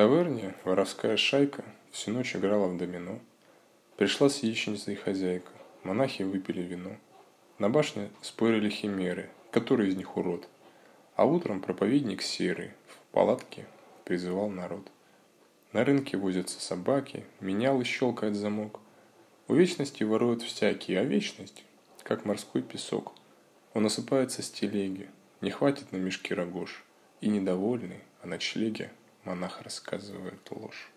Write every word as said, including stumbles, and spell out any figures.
таверне воровская шайка всю ночь играла в домино. Пришла с яичницей хозяйка, монахи выпили вино. На башне спорили химеры, который из них урод. А утром проповедник серый в палатке призывал народ. На рынке возятся собаки, менял и щелкает замок. У вечности воруют всякие, а вечность, как морской песок. Он осыпается с телеги, не хватит на мешки рогож. И недовольный о ночлеге монах рассказывает ложь.